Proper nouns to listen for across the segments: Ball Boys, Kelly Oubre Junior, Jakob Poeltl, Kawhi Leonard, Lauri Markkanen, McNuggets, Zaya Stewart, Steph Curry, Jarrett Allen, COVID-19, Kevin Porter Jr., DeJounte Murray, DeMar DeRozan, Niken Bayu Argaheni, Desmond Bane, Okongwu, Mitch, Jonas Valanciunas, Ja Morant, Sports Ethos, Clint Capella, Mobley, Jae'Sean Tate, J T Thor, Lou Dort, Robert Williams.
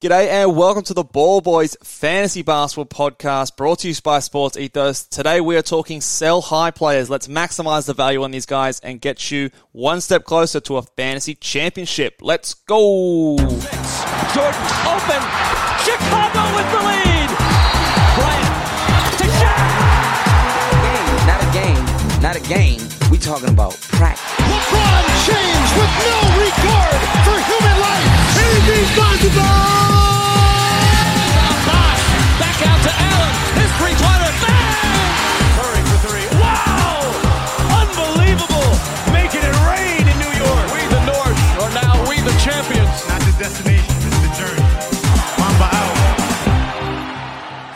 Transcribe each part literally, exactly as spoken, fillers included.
G'day and welcome to the Ball Boys Fantasy Basketball Podcast, brought to you by Sports Ethos. Today we are talking sell high players. Let's maximize the value on these guys and get you one step closer to a fantasy championship. Let's go! Jordan's open! Chicago with the lead! Bryant to Shaq! Not a game, not a game, not a game. We talking about practice. LeBron James with no regard for human life. Anything's possible! Back out to Allen. His three-pointer. Curry for three. Wow! Unbelievable. Making it rain in New York. We the North are now we the champions. Not the destination, it's the journey. Mamba out.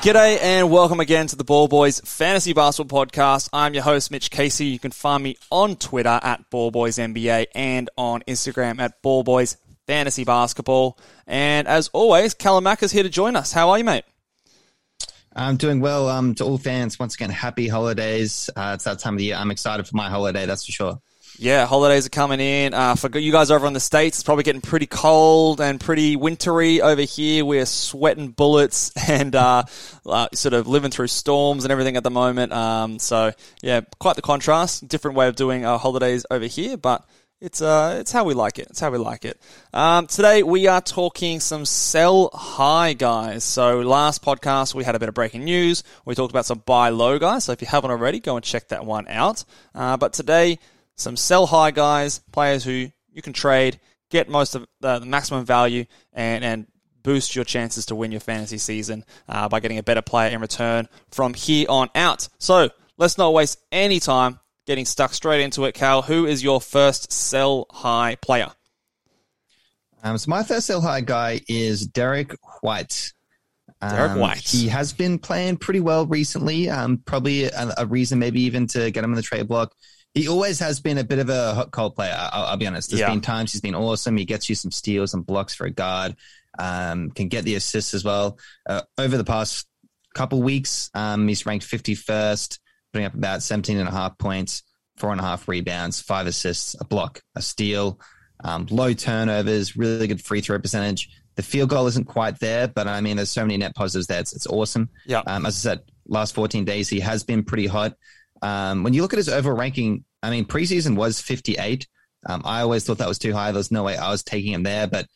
G'day and welcome again to the Ball Boys Fantasy Basketball Podcast. I'm your host, Mitch Casey. You can find me on Twitter at Ball Boys N B A and on Instagram at Ball Boys Fantasy Basketball. And as always, Calamak is here to join us. How are you, mate? I'm doing well. Um, to all fans, once again, happy holidays. Uh, it's that time of the year. I'm excited for my holiday, that's for sure. Yeah, holidays are coming in. Uh, for you guys over in the States, it's probably getting pretty cold and pretty wintry over here. We're sweating bullets and uh, uh, sort of living through storms and everything at the moment. Um, so, yeah, quite the contrast. Different way of doing our holidays over here, but it's uh, it's how we like it. It's how we like it. Um, today, we are talking some sell high guys. So, last podcast, we had a bit of breaking news. We talked about some buy low guys. So, if you haven't already, go and check that one out. Uh, but today, some sell-high guys, players who you can trade, get most of the maximum value, and, and boost your chances to win your fantasy season uh, by getting a better player in return from here on out. So let's not waste any time getting stuck straight into it. Cal, who is your first sell-high player? Um, so my first sell-high guy is Derrick White. Derrick White. Um, he has been playing pretty well recently, um, probably a, a reason maybe even to get him in the trade block. He always has been a bit of a hot-cold player, I'll, I'll be honest. There's yeah. been times he's been awesome. He gets you some steals and blocks for a guard, um, can get the assists as well. Uh, over the past couple weeks, um, he's ranked fifty-first, putting up about seventeen point five points, four point five rebounds, five assists, a block, a steal, um, low turnovers, really good free throw percentage. The field goal isn't quite there, but, I mean, there's so many net positives there. It's, it's awesome. Yeah. Um, as I said, last fourteen days, he has been pretty hot. Um, when you look at his overall ranking, I mean, preseason was fifty-eight. Um, I always thought that was too high. There's no way I was taking him there, but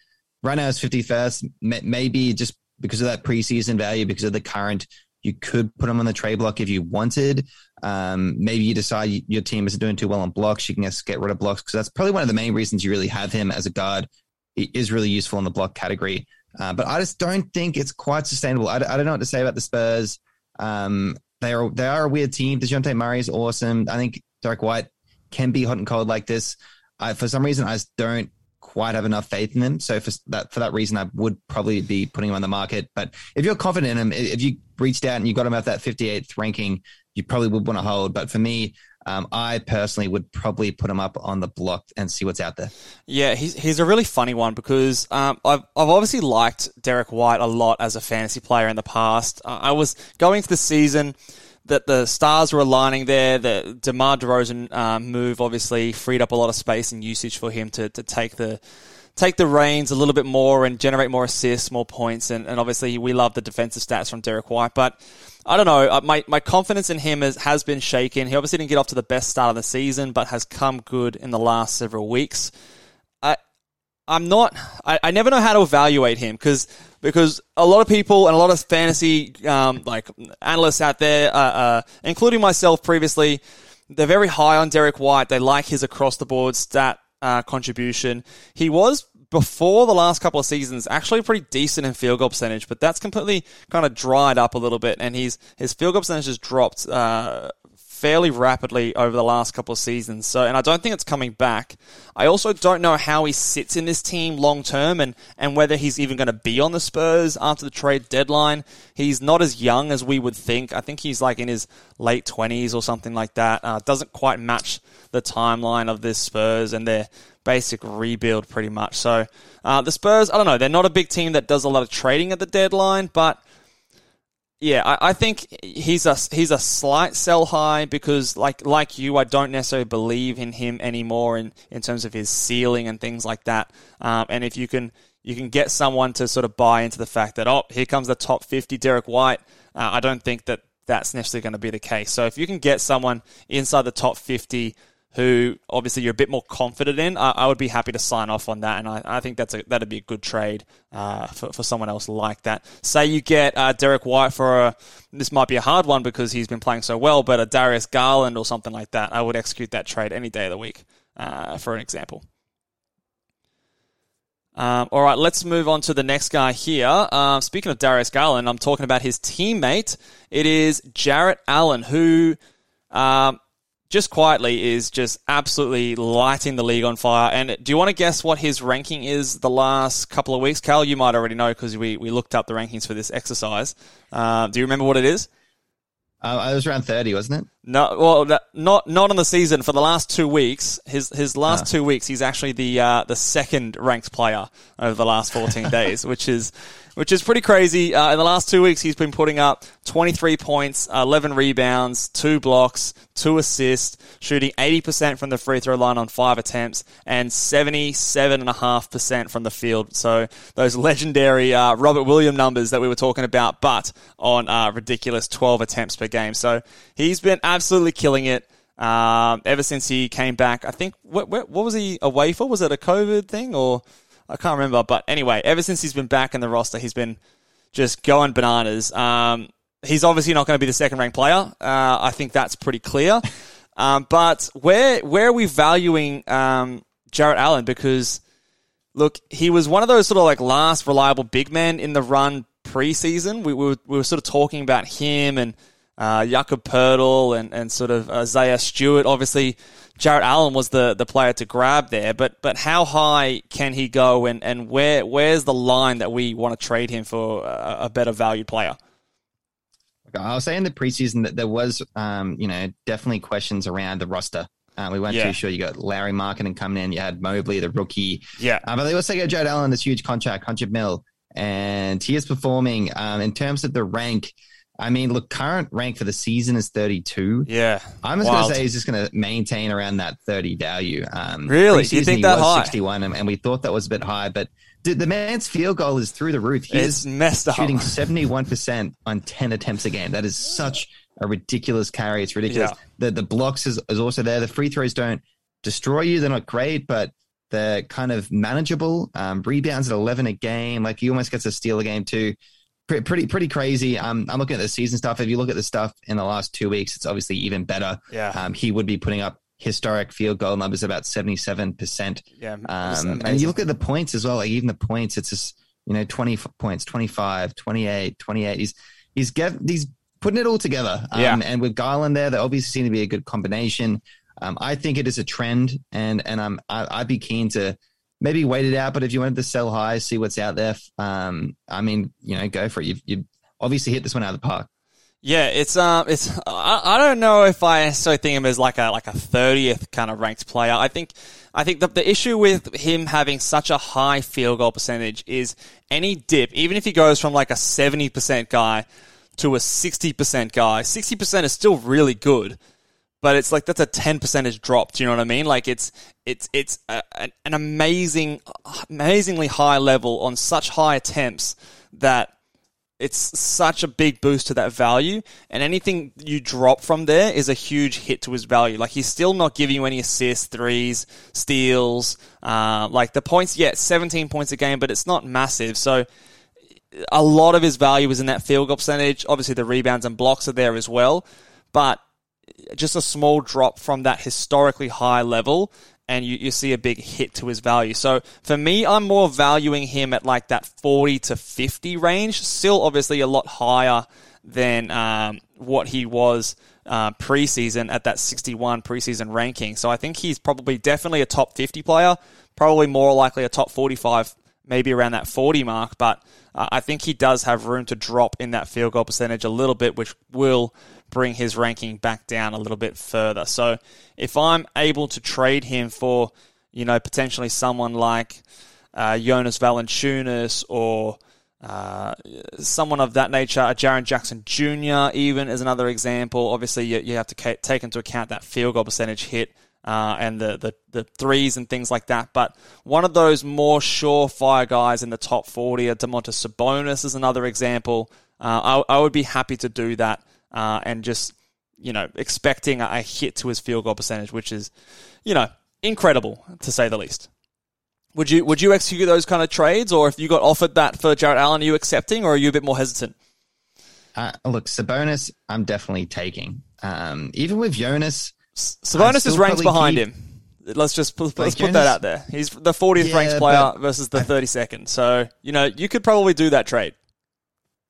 right now it's fifty-first. Maybe just because of that preseason value, because of the current, you could put him on the trade block if you wanted. Um, maybe you decide your team isn't doing too well on blocks. You can just get rid of blocks because that's probably one of the main reasons you really have him as a guard. He is really useful in the block category, uh, but I just don't think it's quite sustainable. I, I don't know what to say about the Spurs. Um, They are they are a weird team. DeJounte Murray is awesome. I think Derrick White can be hot and cold like this. I, for some reason, I just don't quite have enough faith in him. So for that for that reason, I would probably be putting him on the market. But if you're confident in him, if you reached out and you got him at that fifty-eighth ranking, you probably would want to hold. But for me, Um, I personally would probably put him up on the block and see what's out there. Yeah, he's he's a really funny one because um, I've I've obviously liked Derrick White a lot as a fantasy player in the past. Uh, I was going into the season that the stars were aligning there. The DeMar DeRozan um, move obviously freed up a lot of space and usage for him to to take the take the reins a little bit more and generate more assists, more points, and, and obviously we love the defensive stats from Derrick White, but I don't know. My my confidence in him is, has been shaken. He obviously didn't get off to the best start of the season, but has come good in the last several weeks. I I'm not. I, I never know how to evaluate him because because a lot of people and a lot of fantasy um, like analysts out there, uh, uh, including myself previously, they're very high on Derrick White. They like his across the board stat uh, contribution. He was, before the last couple of seasons, actually pretty decent in field goal percentage, but that's completely kind of dried up a little bit, and he's, his field goal percentage has dropped uh, fairly rapidly over the last couple of seasons. So, and I don't think it's coming back. I also don't know how he sits in this team long-term and, and whether he's even going to be on the Spurs after the trade deadline. He's not as young as we would think. I think he's like in his late twenties or something like that. Uh, doesn't quite match the timeline of this Spurs and their basic rebuild, pretty much. So uh, the Spurs, I don't know, they're not a big team that does a lot of trading at the deadline, but yeah, I, I think he's a he's a slight sell high because, like like you, I don't necessarily believe in him anymore in, in terms of his ceiling and things like that. Um, and if you can you can get someone to sort of buy into the fact that, oh, here comes the top fifty, Derrick White, uh, I don't think that that's necessarily going to be the case. So if you can get someone inside the top fifty who obviously you're a bit more confident in, I, I would be happy to sign off on that. And I, I think that's a, that'd be a good trade uh, for, for someone else like that. Say you get uh, Derrick White for a, this might be a hard one because he's been playing so well, but a Darius Garland or something like that, I would execute that trade any day of the week, uh, for an example. Um, all right, let's move on to the next guy here. Uh, speaking of Darius Garland, I'm talking about his teammate. It is Jarrett Allen, who... Um, just quietly is just absolutely lighting the league on fire. And do you want to guess what his ranking is the last couple of weeks? Cal, you might already know because we, we looked up the rankings for this exercise. Uh, do you remember what it is? Uh, it was around thirty, wasn't it? No, well, that, not not on the season. For the last two weeks, his his last ah. two weeks, he's actually the uh, the second ranked player over the last fourteen days, which is which is pretty crazy. Uh, in the last two weeks, he's been putting up twenty-three points, eleven rebounds, two blocks, two assists, shooting eighty percent from the free throw line on five attempts, and seventy-seven point five percent from the field. So those legendary uh, Robert Williams numbers that we were talking about, but on uh, ridiculous twelve attempts per game. So he's been absolutely killing it um, ever since he came back. I think, what, what, what was he away for? Was it a COVID thing or... I can't remember, but anyway, ever since he's been back in the roster, he's been just going bananas. Um, he's obviously not going to be the second-ranked player. Uh, I think that's pretty clear. Um, but where where are we valuing um, Jarrett Allen? Because, look, he was one of those sort of like last reliable big men in the run preseason. We, we, were, we were sort of talking about him and uh, Jakob Poeltl and, and sort of uh, Zaya Stewart, obviously. Jarrett Allen was the, the player to grab there, but but how high can he go, and, and where where's the line that we want to trade him for a, a better valued player? I was saying in the preseason that there was, um, you know, definitely questions around the roster. Uh, we weren't yeah. too sure. You got Lauri Markkanen coming in. You had Mobley, the rookie. Yeah, uh, but they also got Jarrett Allen, this huge contract, one hundred mil, and he is performing um, in terms of the rank. I mean, look, current rank for the season is thirty-two. Yeah. I'm just going to say he's just going to maintain around that thirty value. Um, really? Do you think that high? sixty-one, and, and we thought that was a bit high, but dude, the man's field goal is through the roof. He it's is messed up. Shooting seventy-one percent on ten attempts a game. That is such a ridiculous carry. It's ridiculous. Yeah. The the blocks is, is also there. The free throws don't destroy you. They're not great, but they're kind of manageable. Um, rebounds at eleven a game. Like, he almost gets a steal a game too. Pretty pretty crazy. Um, I'm looking at the season stuff. If you look at the stuff in the last two weeks, it's obviously even better. Yeah. Um, he would be putting up historic field goal numbers, about seventy-seven percent. Yeah. Um, and you look at the points as well. Like, even the points, it's just, you know, twenty points, twenty-five, twenty-eight, twenty-eight. He's he's get, he's putting it all together. Um, yeah. And with Garland there, they obviously seem to be a good combination. Um, I think it is a trend, and and I'm I, I'd be keen to maybe wait it out, but if you wanted to sell high, see what's out there. Um, I mean, you know, go for it. You've, you've obviously hit this one out of the park. Yeah, it's um, it's I, I don't know if I necessarily think of him as like a like a thirtieth kind of ranked player. I think I think the the issue with him having such a high field goal percentage is any dip, even if he goes from like a seventy percent guy to a sixty percent guy, sixty percent is still really good, but it's like that's a ten percentage drop. Do you know what I mean? Like it's it's it's a, an amazing, amazingly high level on such high attempts that. It's such a big boost to that value, and anything you drop from there is a huge hit to his value. Like, he's still not giving you any assists, threes, steals, uh, like the points, yeah, seventeen points a game, but it's not massive. So a lot of his value is in that field goal percentage. Obviously, the rebounds and blocks are there as well, but just a small drop from that historically high level, and you, you see a big hit to his value. So for me, I'm more valuing him at like that forty to fifty range. Still, obviously, a lot higher than um, what he was uh, preseason at that sixty-one preseason ranking. So I think he's probably definitely a top fifty player, probably more likely a top forty-five, maybe around that forty mark. But uh, I think he does have room to drop in that field goal percentage a little bit, which will bring his ranking back down a little bit further. So if I'm able to trade him for, you know, potentially someone like uh, Jonas Valanciunas or uh, someone of that nature, Jaren Jackson Junior even is another example. Obviously, you, you have to take into account that field goal percentage hit uh, and the, the, the threes and things like that. But one of those more surefire guys in the top forty, Domantas Sabonis is another example. Uh, I, I would be happy to do that. Uh, and just, you know, expecting a hit to his field goal percentage, which is, you know, incredible to say the least. Would you would you execute those kind of trades, or if you got offered that for Jarrett Allen, are you accepting, or are you a bit more hesitant? Uh, look, Sabonis, I'm definitely taking. Um, even with Jonas, Sabonis is ranked behind keep... him. Let's just let's like put Jonas? that out there. He's the fortieth yeah, ranked player but... versus the thirty-second. So, you know, you could probably do that trade.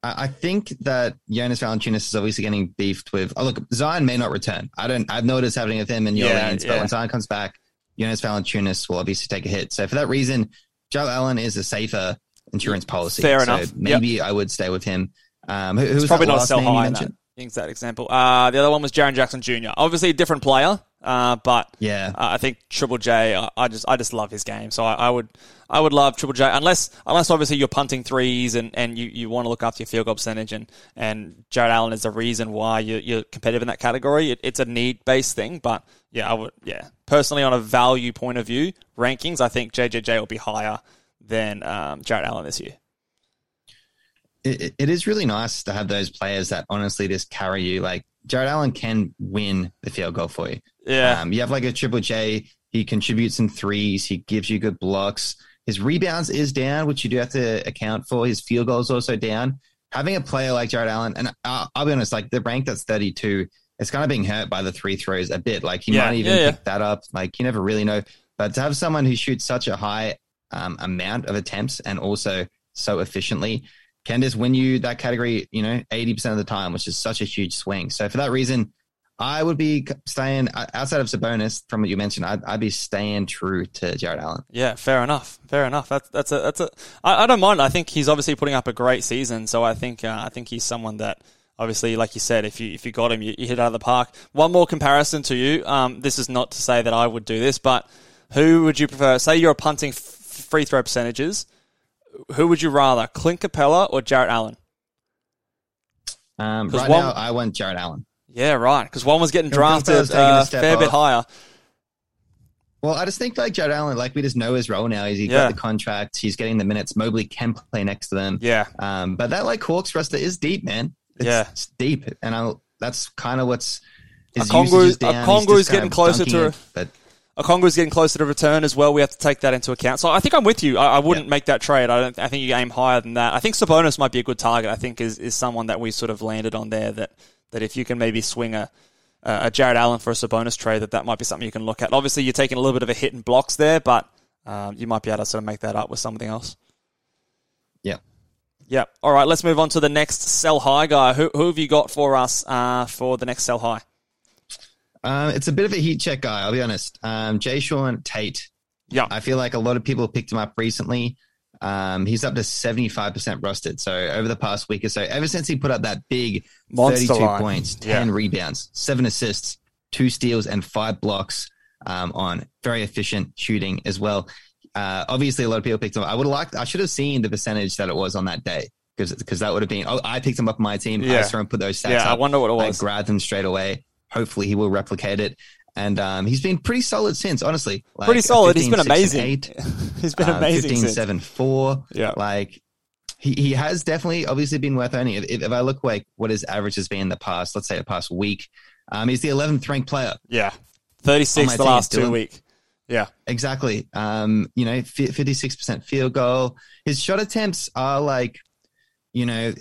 I think that Jonas Valanciunas is obviously getting beefed with. Oh, look, Zion may not return. I don't. I've noticed happening with him in New yeah, Orleans. Yeah. But when Zion comes back, Jonas Valanciunas will obviously take a hit. So for that reason, Jarrett Allen is a safer insurance policy. Fair so enough. Maybe yep. I would stay with him. Um, who, who was probably not sell high in that exact example. Uh, the other one was Jaren Jackson Junior Obviously a different player, uh, but yeah, uh, I think Triple J. I, I just I just love his game. So I, I would. I would love Triple J, unless unless obviously you're punting threes and, and you, you want to look after your field goal percentage, and, and Jarrett Allen is the reason why you're, you're competitive in that category. It, it's a need-based thing, but yeah, I would yeah personally on a value point of view, rankings, I think J J J will be higher than um, Jarrett Allen this year. It, it is really nice to have those players that honestly just carry you. Like Jarrett Allen can win the field goal for you. Yeah, um, you have like a Triple J. He contributes in threes. He gives you good blocks. His rebounds is down, which you do have to account for. His field goal is also down. Having a player like Jarrett Allen, and I'll, I'll be honest, like the rank that's thirty-two, it's kind of being hurt by the three throws a bit. Like he yeah, might even yeah, yeah. pick that up. Like you never really know. But to have someone who shoots such a high um, amount of attempts and also so efficiently can just win you that category, you know, eighty percent of the time, which is such a huge swing. So for that reason, I would be staying outside of Sabonis. From what you mentioned, I'd, I'd be staying true to Jarrett Allen. Yeah, fair enough, fair enough. That's that's a that's a. I, I don't mind. I think he's obviously putting up a great season, so I think uh, I think he's someone that obviously, like you said, if you if you got him, you, you hit out of the park. One more comparison to you. Um, this is not to say that I would do this, but who would you prefer? Say you're punting f- free throw percentages. Who would you rather, Clint Capella or Jarrett Allen? Um, right one, now, I want Jarrett Allen. Yeah, right. Because one was getting drafted was uh, a fair up. bit higher. Well, I just think like Jarrett Allen, like we just know his role now. He's he yeah. got the contract. He's getting the minutes. Mobley can play next to them. Yeah. Um, but that like Hawks roster is deep, man. It's, yeah, it's deep, and I that's kind of what's. Okongwu is Okongwu's getting closer to. It, but Okongwu's getting closer to return as well. We have to take that into account. So I think I'm with you. I, I wouldn't yeah. make that trade. I don't. I think you aim higher than that. I think Sabonis might be a good target. I think is is someone that we sort of landed on there that. That if you can maybe swing a a Jarrett Allen for a Sabonis trade, that that might be something you can look at. Obviously, you're taking a little bit of a hit in blocks there, but um, you might be able to sort of make that up with something else. Yeah. Yeah. All right, let's move on to the next sell high guy. Who who have you got for us uh, for the next sell high? Um, it's a bit of a heat check guy, I'll be honest. Um, Jae'Sean Tate. Yeah. I feel like a lot of people picked him up recently. Um, he's up to seventy-five percent rusted. So over the past week or so, ever since he put up that big Monster thirty-two line. points, ten yeah. rebounds, seven assists, two steals, and five blocks um, on very efficient shooting as well. Uh, obviously, a lot of people picked him up. I would have liked, I should have seen the percentage that it was on that day because because that would have been, oh, I picked him up on my team. Yeah. I saw him put those stats yeah, up. I wonder what it was. I grabbed him straight away. Hopefully, he will replicate it. And um, he's been pretty solid since, honestly. Like pretty solid. fifteen, he's been amazing. Eight, he's been um, amazing. fifteen, seven, four Yeah. Like, he, he has definitely obviously been worth owning. If, if I look like what his average has been in the past, let's say the past week, um, he's the eleventh ranked player. Yeah. thirty-six the last two weeks. Yeah. Exactly. Um, you know, fifty-six percent field goal. His shot attempts are like, you know,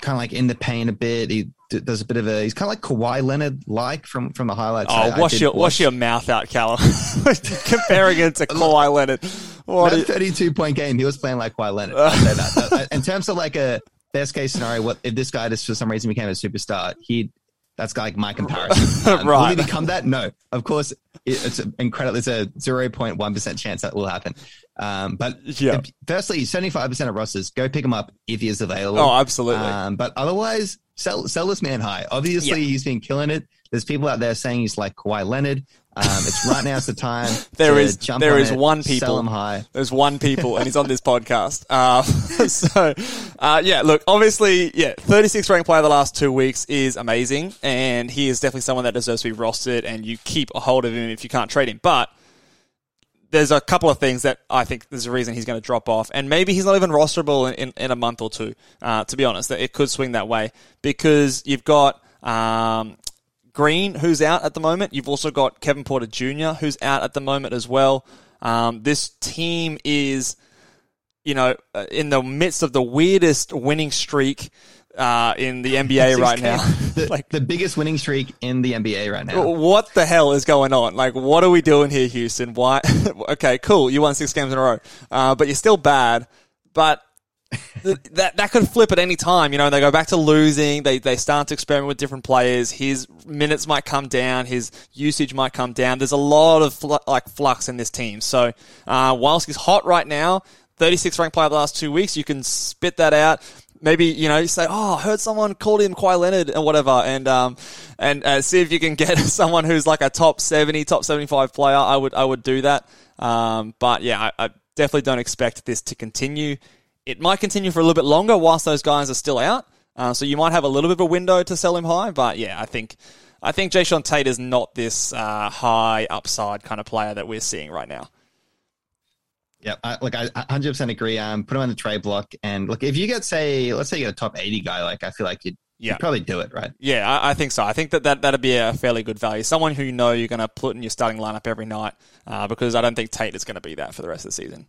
kind of like in the paint a bit. He does a bit of a, he's kind of like Kawhi Leonard, like from, from the highlights. Oh, I, wash I your watch. wash your mouth out, Callum. Comparing it to Kawhi Leonard. What that thirty-two point game, he was playing like Kawhi Leonard. I'll say that. In terms of like a best case scenario, what if this guy just for some reason became a superstar? He that's like my comparison. Um, right. Will he become that? No, of course it, it's incredible. It's a zero point one percent chance that will happen. Um, but yeah. if, firstly, seventy-five percent of rosters, go pick him up if he is available. Oh, absolutely. Um, but otherwise, sell sell this man high. Obviously, yeah. he's been killing it. There's people out there saying he's like Kawhi Leonard. Um, it's right now's the time. there to is jump there on is it, one people. Sell him high. There's one people, and he's on this podcast. Uh, so, uh, yeah, look, obviously, yeah, thirty-six ranked player the last two weeks is amazing, and he is definitely someone that deserves to be rostered, and you keep a hold of him if you can't trade him. But there's a couple of things that I think there's a reason he's going to drop off. And maybe he's not even rosterable in, in, in a month or two, uh, to be honest. It could swing that way because you've got um, Green, who's out at the moment. You've also got Kevin Porter Junior, who's out at the moment as well. Um, this team is, you know, in the midst of the weirdest winning streak Uh, in the N B A right now. The, like, the biggest winning streak in the N B A right now. What the hell is going on? Like, what are we doing here, Houston? Why? Okay, cool. You won six games in a row. Uh, but you're still bad. But th- that that could flip at any time. You know, they go back to losing. They, they start to experiment with different players. His minutes might come down. His usage might come down. There's a lot of fl- like flux in this team. So, uh, whilst he's hot right now, thirty-six ranked player the last two weeks, you can spit that out. Maybe, you know, you say, oh, I heard someone called him Kawhi Leonard or whatever, and um, and uh, see if you can get someone who's like a top seventy, top seventy-five player. I would I would do that. Um, but, yeah, I, I definitely don't expect this to continue. It might continue for a little bit longer whilst those guys are still out. Uh, so you might have a little bit of a window to sell him high. But, yeah, I think I think Jae'Sean Tate is not this uh, high upside kind of player that we're seeing right now. Yeah, I, look, I one hundred percent agree. Um, put him on the trade block, and look, if you get, say, let's say you get a top eighty guy, like I feel like you'd, yeah. you'd probably do it, right? Yeah, I, I think so. I think that, that that'd be a fairly good value. Someone who you know you're going to put in your starting lineup every night, uh, because I don't think Tate is going to be that for the rest of the season.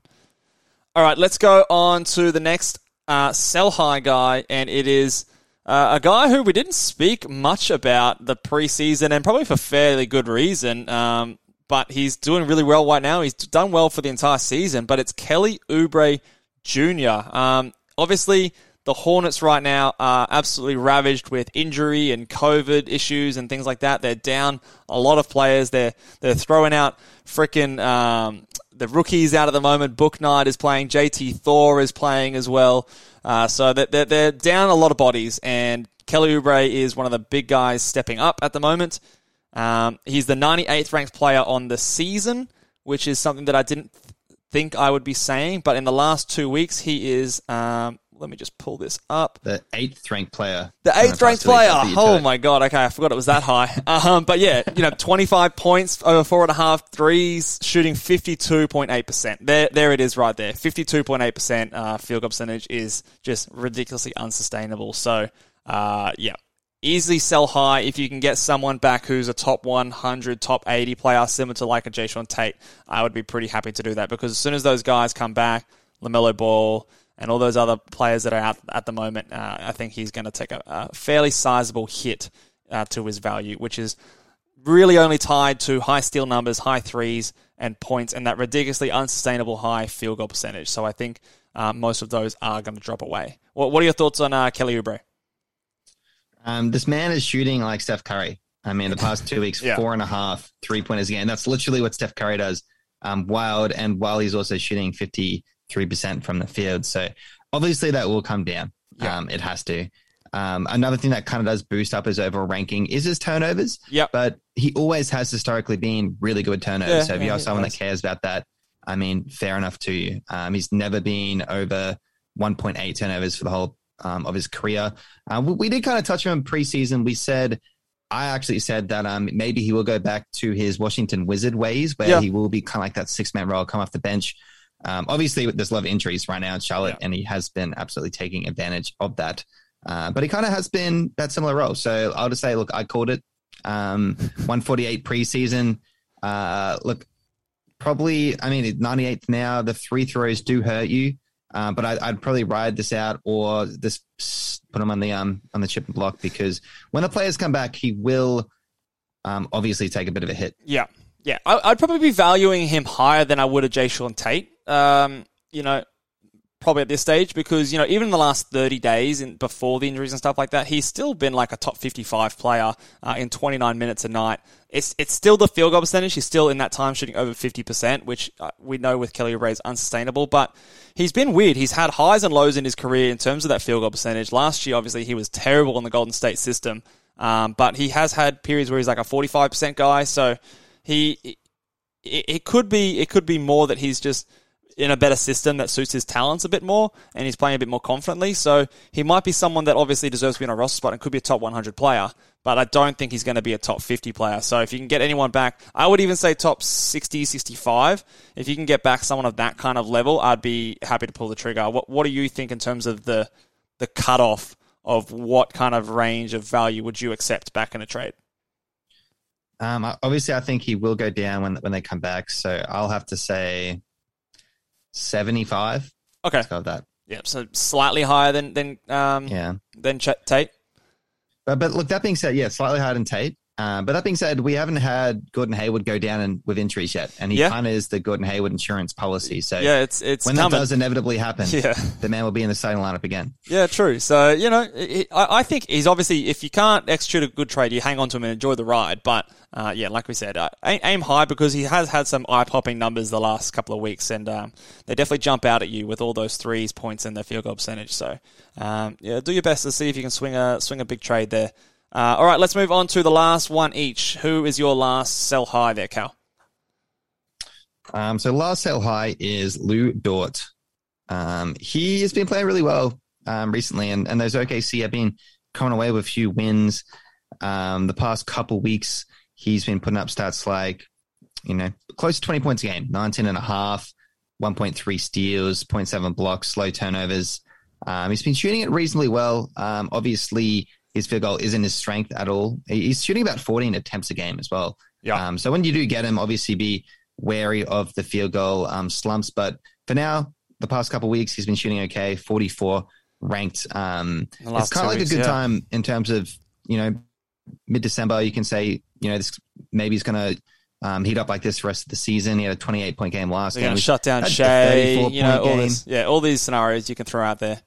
All right, let's go on to the next uh, sell high guy, and it is uh, a guy who we didn't speak much about the preseason, and probably for fairly good reason. Um, But he's doing really well right now. He's done well for the entire season. But it's Kelly Oubre Junior Um, obviously, the Hornets right now are absolutely ravaged with injury and COVID issues and things like that. They're down a lot of players. They're they're throwing out freaking um, the rookies out at the moment. Bouknight is playing. J T Thor is playing as well. Uh, so they're, they're down a lot of bodies. And Kelly Oubre is one of the big guys stepping up at the moment. Um, he's the ninety-eighth ranked player on the season, which is something that I didn't th- think I would be saying. But in the last two weeks, he is, um, let me just pull this up. The eighth ranked player. The eighth ranked player. Oh, my God. Okay, I forgot it was that high. um, but, yeah, you know, twenty-five points over four and a half threes, shooting fifty-two point eight percent. There there it is right there. fifty-two point eight percent uh, field goal percentage is just ridiculously unsustainable. So, uh, yeah. Easily sell high if you can get someone back who's a top one hundred, top eighty player, similar to like a Jae'Sean Tate. I would be pretty happy to do that because as soon as those guys come back, LaMelo Ball and all those other players that are out at the moment, uh, I think he's going to take a, a fairly sizable hit uh, to his value, which is really only tied to high steal numbers, high threes and points, and that ridiculously unsustainable high field goal percentage. So I think uh, most of those are going to drop away. What, what are your thoughts on uh, Kelly Oubre? Um, this man is shooting like Steph Curry. I mean, the past two weeks, yeah. four and a half three-pointers a game. That's literally what Steph Curry does. Um, wild, and while he's also shooting fifty three percent from the field. So obviously that will come down. Yeah. Um, it has to. Um, another thing that kind of does boost up his overall ranking is his turnovers. Yeah. But he always has historically been really good turnovers. Yeah, so if yeah, you're someone does. that cares about that, I mean, fair enough to you. Um, he's never been over one point eight turnovers for the whole um, of his career. Uh, we, we did kind of touch on preseason. We said, I actually said that um, maybe he will go back to his Washington Wizard ways where yeah. he will be kind of like that six-man role, come off the bench. Um, obviously, there's a lot of injuries right now in Charlotte, yeah. and he has been absolutely taking advantage of that. Uh, but he kind of has been that similar role. So I'll just say, look, I called it um, one forty-eight preseason. Uh, look, probably, I mean, ninety-eighth now. The free throws do hurt you, uh, but I, I'd probably ride this out or this put him on the um on the chip and block, because when the players come back, he will um, obviously take a bit of a hit. Yeah, yeah. I, I'd probably be valuing him higher than I would a Jae'Sean Tate. Um, you know. Probably at this stage, because, you know, even in the last thirty days in, before the injuries and stuff like that, he's still been like a top fifty-five player uh, in twenty-nine minutes a night. It's it's still the field goal percentage. He's still in that time shooting over fifty percent, which uh, we know with Kelly Oubre is unsustainable. But he's been weird. He's had highs and lows in his career in terms of that field goal percentage. Last year, obviously, he was terrible in the Golden State system. Um, but he has had periods where he's like a forty-five percent guy. So he it, it could be it could be more that he's just in a better system that suits his talents a bit more, and he's playing a bit more confidently. So he might be someone that obviously deserves to be on a roster spot and could be a top one hundred player, but I don't think he's going to be a top fifty player. So if you can get anyone back, I would even say top sixty, sixty-five. If you can get back someone of that kind of level, I'd be happy to pull the trigger. What What do you think in terms of the the cutoff of what kind of range of value would you accept back in a trade? Um, obviously, I think he will go down when when they come back. So I'll have to say seventy-five. Okay. Let's go with that. Yeah, so slightly higher than than um yeah. than Ch- Tate. But but look, that being said, yeah, slightly higher than Tate. Um, but that being said, we haven't had Gordon Hayward go down and with injuries yet, and he yeah. kind of is the Gordon Hayward insurance policy. So yeah, it's it's when coming. that does inevitably happen, yeah. the man will be in the starting lineup again. Yeah, true. So you know, it, I, I think he's obviously, if you can't execute a good trade, you hang on to him and enjoy the ride. But uh, yeah, like we said, uh, aim high, because he has had some eye-popping numbers the last couple of weeks, and um, they definitely jump out at you with all those threes, points, and their field goal percentage. So um, yeah, do your best to see if you can swing a swing a big trade there. Uh, all right, let's move on to the last one each. Who is your last sell high there, Cal? Um, so last sell high is Lou Dort. Um, he has been playing really well um, recently, and, and those O K C have been coming away with a few wins. Um, the past couple weeks, he's been putting up stats like, you know, close to twenty points a game, nineteen and a half, one point three steals, zero point seven blocks, low turnovers. Um, he's been shooting it reasonably well. Um, obviously, his field goal isn't his strength at all. He's shooting about fourteen attempts a game as well. Yeah. Um, so when you do get him, obviously be wary of the field goal um, slumps. But for now, the past couple of weeks, he's been shooting okay, forty-four ranked. Um, it's kind of like weeks, a good yeah. time in terms of, you know, mid-December. You can say, you know, this maybe he's going to um, heat up like this the rest of the season. He had a twenty-eight point game last game. Shut down Shea, you know, all this, yeah, all these scenarios you can throw out there.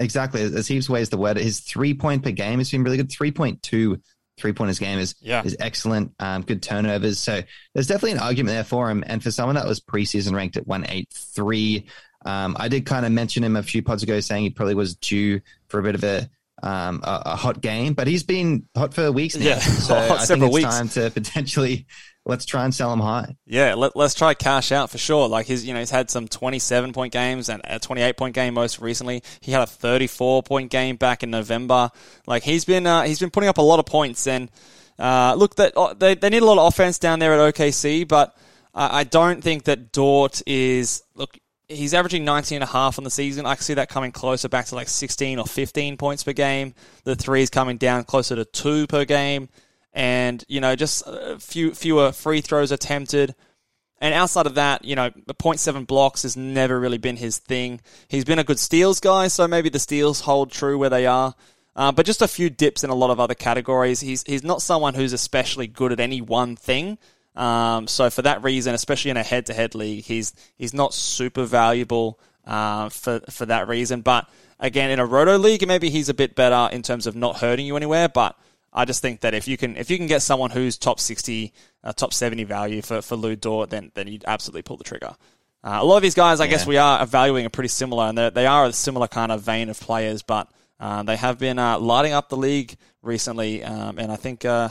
Exactly. There's heaps of ways to word it. His three point per game has been really good. three point two three pointers game is, yeah. is excellent. Um, good turnovers. So there's definitely an argument there for him. And for someone that was preseason ranked at one eighty-three, um, I did kind of mention him a few pods ago saying he probably was due for a bit of a, um, a, a hot game, but he's been hot for weeks now. Yeah, so hot I think it's weeks. time to potentially. Let's try and sell him high. Yeah, let, let's try cash out for sure. Like he's, you know, he's had some twenty-seven point games and a twenty-eight point game most recently. He had a thirty-four point game back in November. Like he's been, uh, he's been putting up a lot of points. And uh, look, that they they need a lot of offense down there at O K C, but I don't think that Dort is. Look, he's averaging nineteen and a half on the season. I can see that coming closer back to like sixteen or fifteen points per game. The three is coming down closer to two per game. And, you know, just few, fewer free throws attempted. And outside of that, you know, the zero point seven blocks has never really been his thing. He's been a good steals guy, so maybe the steals hold true where they are. Uh, but just a few dips in a lot of other categories. He's he's not someone who's especially good at any one thing. Um, so for that reason, especially in a head-to-head league, he's he's not super valuable uh, for, for that reason. But again, in a roto league, maybe he's a bit better in terms of not hurting you anywhere, but I just think that if you can if you can get someone who's top sixty, uh, top seventy value for, for Lou Dort, then then you'd absolutely pull the trigger. Uh, a lot of these guys, I yeah. guess, we are evaluating are pretty similar, and they are a similar kind of vein of players, but um, they have been uh, lighting up the league recently, um, and I think uh,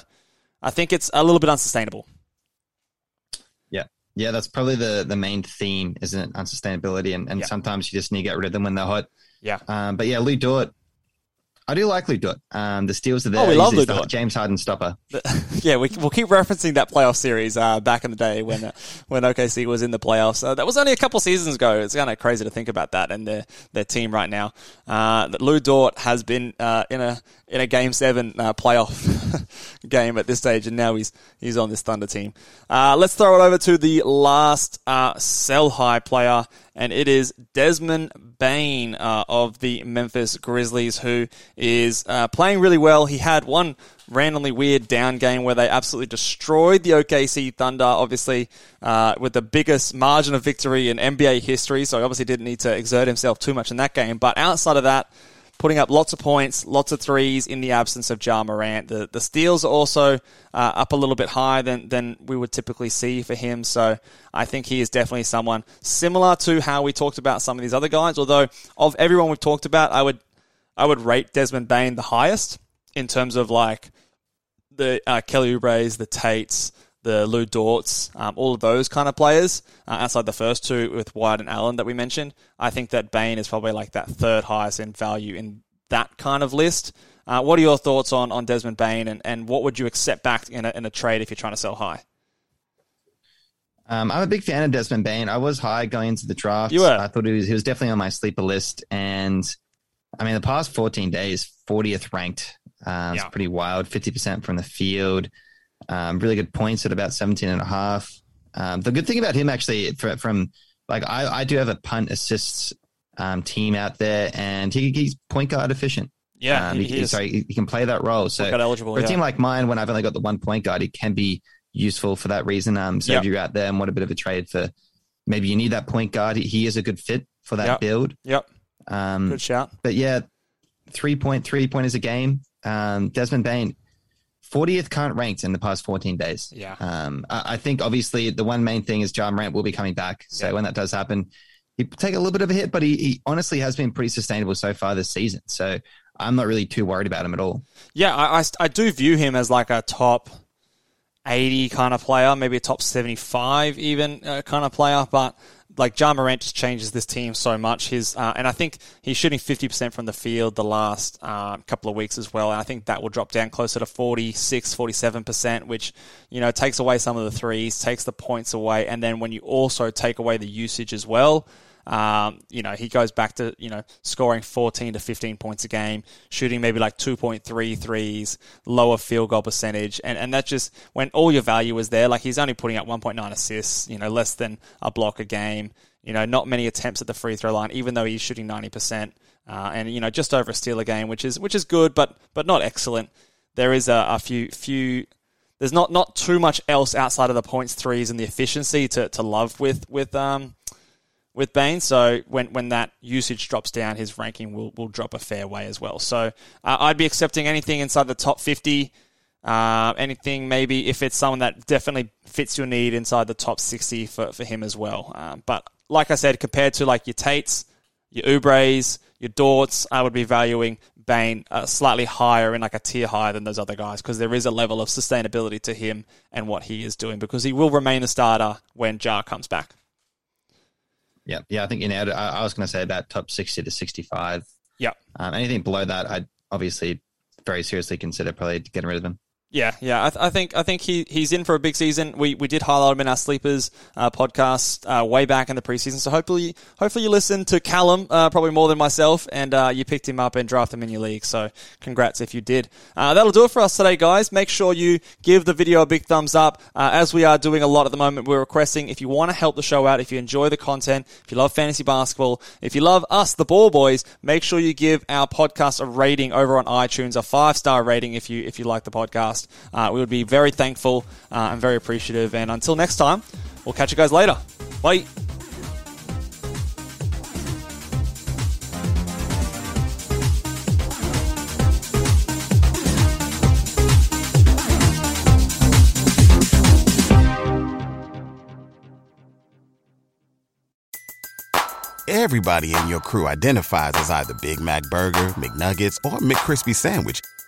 I think it's a little bit unsustainable. Yeah, yeah, that's probably the, the main theme, isn't it? Unsustainability, and, and yeah. sometimes you just need to get rid of them when they're hot. Yeah, um, but yeah, Lou Dort. I do like Lou Dort. Um, the Steelers are there. Oh, we love He's Lou Dort. James Harden stopper. Yeah, we, we'll keep referencing that playoff series uh, back in the day when uh, when O K C was in the playoffs. Uh, that was only a couple seasons ago. It's kind of crazy to think about that and their their team right now. Uh, Lou Dort has been uh, in a in a Game seven uh, playoff game at this stage, and now he's he's on this Thunder team. Uh, let's throw it over to the last uh, sell-high player, and it is Desmond Bane uh, of the Memphis Grizzlies, who is uh, playing really well. He had one randomly weird down game where they absolutely destroyed the O K C Thunder, obviously, uh, with the biggest margin of victory in N B A history, so he obviously didn't need to exert himself too much in that game. But outside of that, putting up lots of points, lots of threes in the absence of Ja Morant. The the steals are also uh, up a little bit higher than, than we would typically see for him. So I think he is definitely someone similar to how we talked about some of these other guys. Although of everyone we've talked about, I would I would rate Desmond Bane the highest in terms of like the uh, Kelly Oubres, the Tates, the Lou Dorts, um, all of those kind of players, uh, outside the first two with White and Allen that we mentioned. I think that Bane is probably like that third highest in value in that kind of list. Uh, what are your thoughts on, on Desmond Bane, and, and what would you accept back in a, in a trade if you're trying to sell high? Um, I'm a big fan of Desmond Bane. I was high going into the draft. You were. I thought he was, he was definitely on my sleeper list. And, I mean, the past fourteen days, fortieth ranked. Um, yeah. It's pretty wild, fifty percent from the field. Um, really good points at about seventeen and a half. Um, the good thing about him, actually, for, from like I, I do have a punt assists um, team out there, and he, he's point guard efficient. Yeah, um, he, he, he, sorry, he can play that role. So eligible, for yeah. a team like mine, when I've only got the one point guard, he can be useful for that reason. Um, so yep. if you're out there and want a bit of a trade for, maybe you need that point guard, he is a good fit for that yep. build. Yep. Um, good shout. But yeah, three point three pointers a game. Um, Desmond Bane. fortieth current ranked in the past fourteen days. Yeah. Um, I, I think obviously the one main thing is Ja Morant will be coming back. So yeah. when that does happen, he take a little bit of a hit, but he, he honestly has been pretty sustainable so far this season. So I'm not really too worried about him at all. Yeah, I, I, I do view him as like a top eighty kind of player, maybe a top seventy-five even uh, kind of player, but like Ja Morant just changes this team so much. His uh, and I think he's shooting fifty percent from the field the last uh, couple of weeks as well. And I think that will drop down closer to forty-six, forty-seven percent, which, you know, takes away some of the threes, takes the points away. And then when you also take away the usage as well, um, you know, he goes back to, you know, scoring fourteen to fifteen points a game, shooting maybe like two point three threes, lower field goal percentage. And, and that just, when all your value is there, like he's only putting up one point nine assists, you know, less than a block a game, you know, not many attempts at the free throw line, even though he's shooting ninety percent, uh, and, you know, just over a steal a game, which is, which is good, but, but not excellent. There is a, a few, few, there's not, not too much else outside of the points, threes, and the efficiency to, to love with, with, um, with Bane, so when when that usage drops down, his ranking will, will drop a fair way as well. So uh, I'd be accepting anything inside the top fifty, uh, anything maybe if it's someone that definitely fits your need inside the top sixty for, for him as well. Um, but like I said, compared to like your Tates, your Oubres, your Dorts, I would be valuing Bane uh, slightly higher in like a tier higher than those other guys because there is a level of sustainability to him and what he is doing because he will remain a starter when Ja comes back. Yeah, yeah, I think you know. I, I was going to say about top sixty to sixty-five. Yeah, um, anything below that, I'd obviously very seriously consider probably getting rid of him. Yeah, yeah, I, th- I think I think he, he's in for a big season. We we did highlight him in our sleepers uh, podcast uh, way back in the preseason. So hopefully, hopefully you listened to Callum uh, probably more than myself, and uh, you picked him up and drafted him in your league. So congrats if you did. Uh, that'll do it for us today, guys. Make sure you give the video a big thumbs up, uh, as we are doing a lot at the moment. We're requesting if you want to help the show out, if you enjoy the content, if you love fantasy basketball, if you love us, the Ball Boys, make sure you give our podcast a rating over on iTunes, a five star rating if you if you like the podcast. Uh, we would be very thankful uh, and very appreciative. And until next time, we'll catch you guys later. Bye. Everybody in your crew identifies as either Big Mac Burger, McNuggets, or McCrispy Sandwich.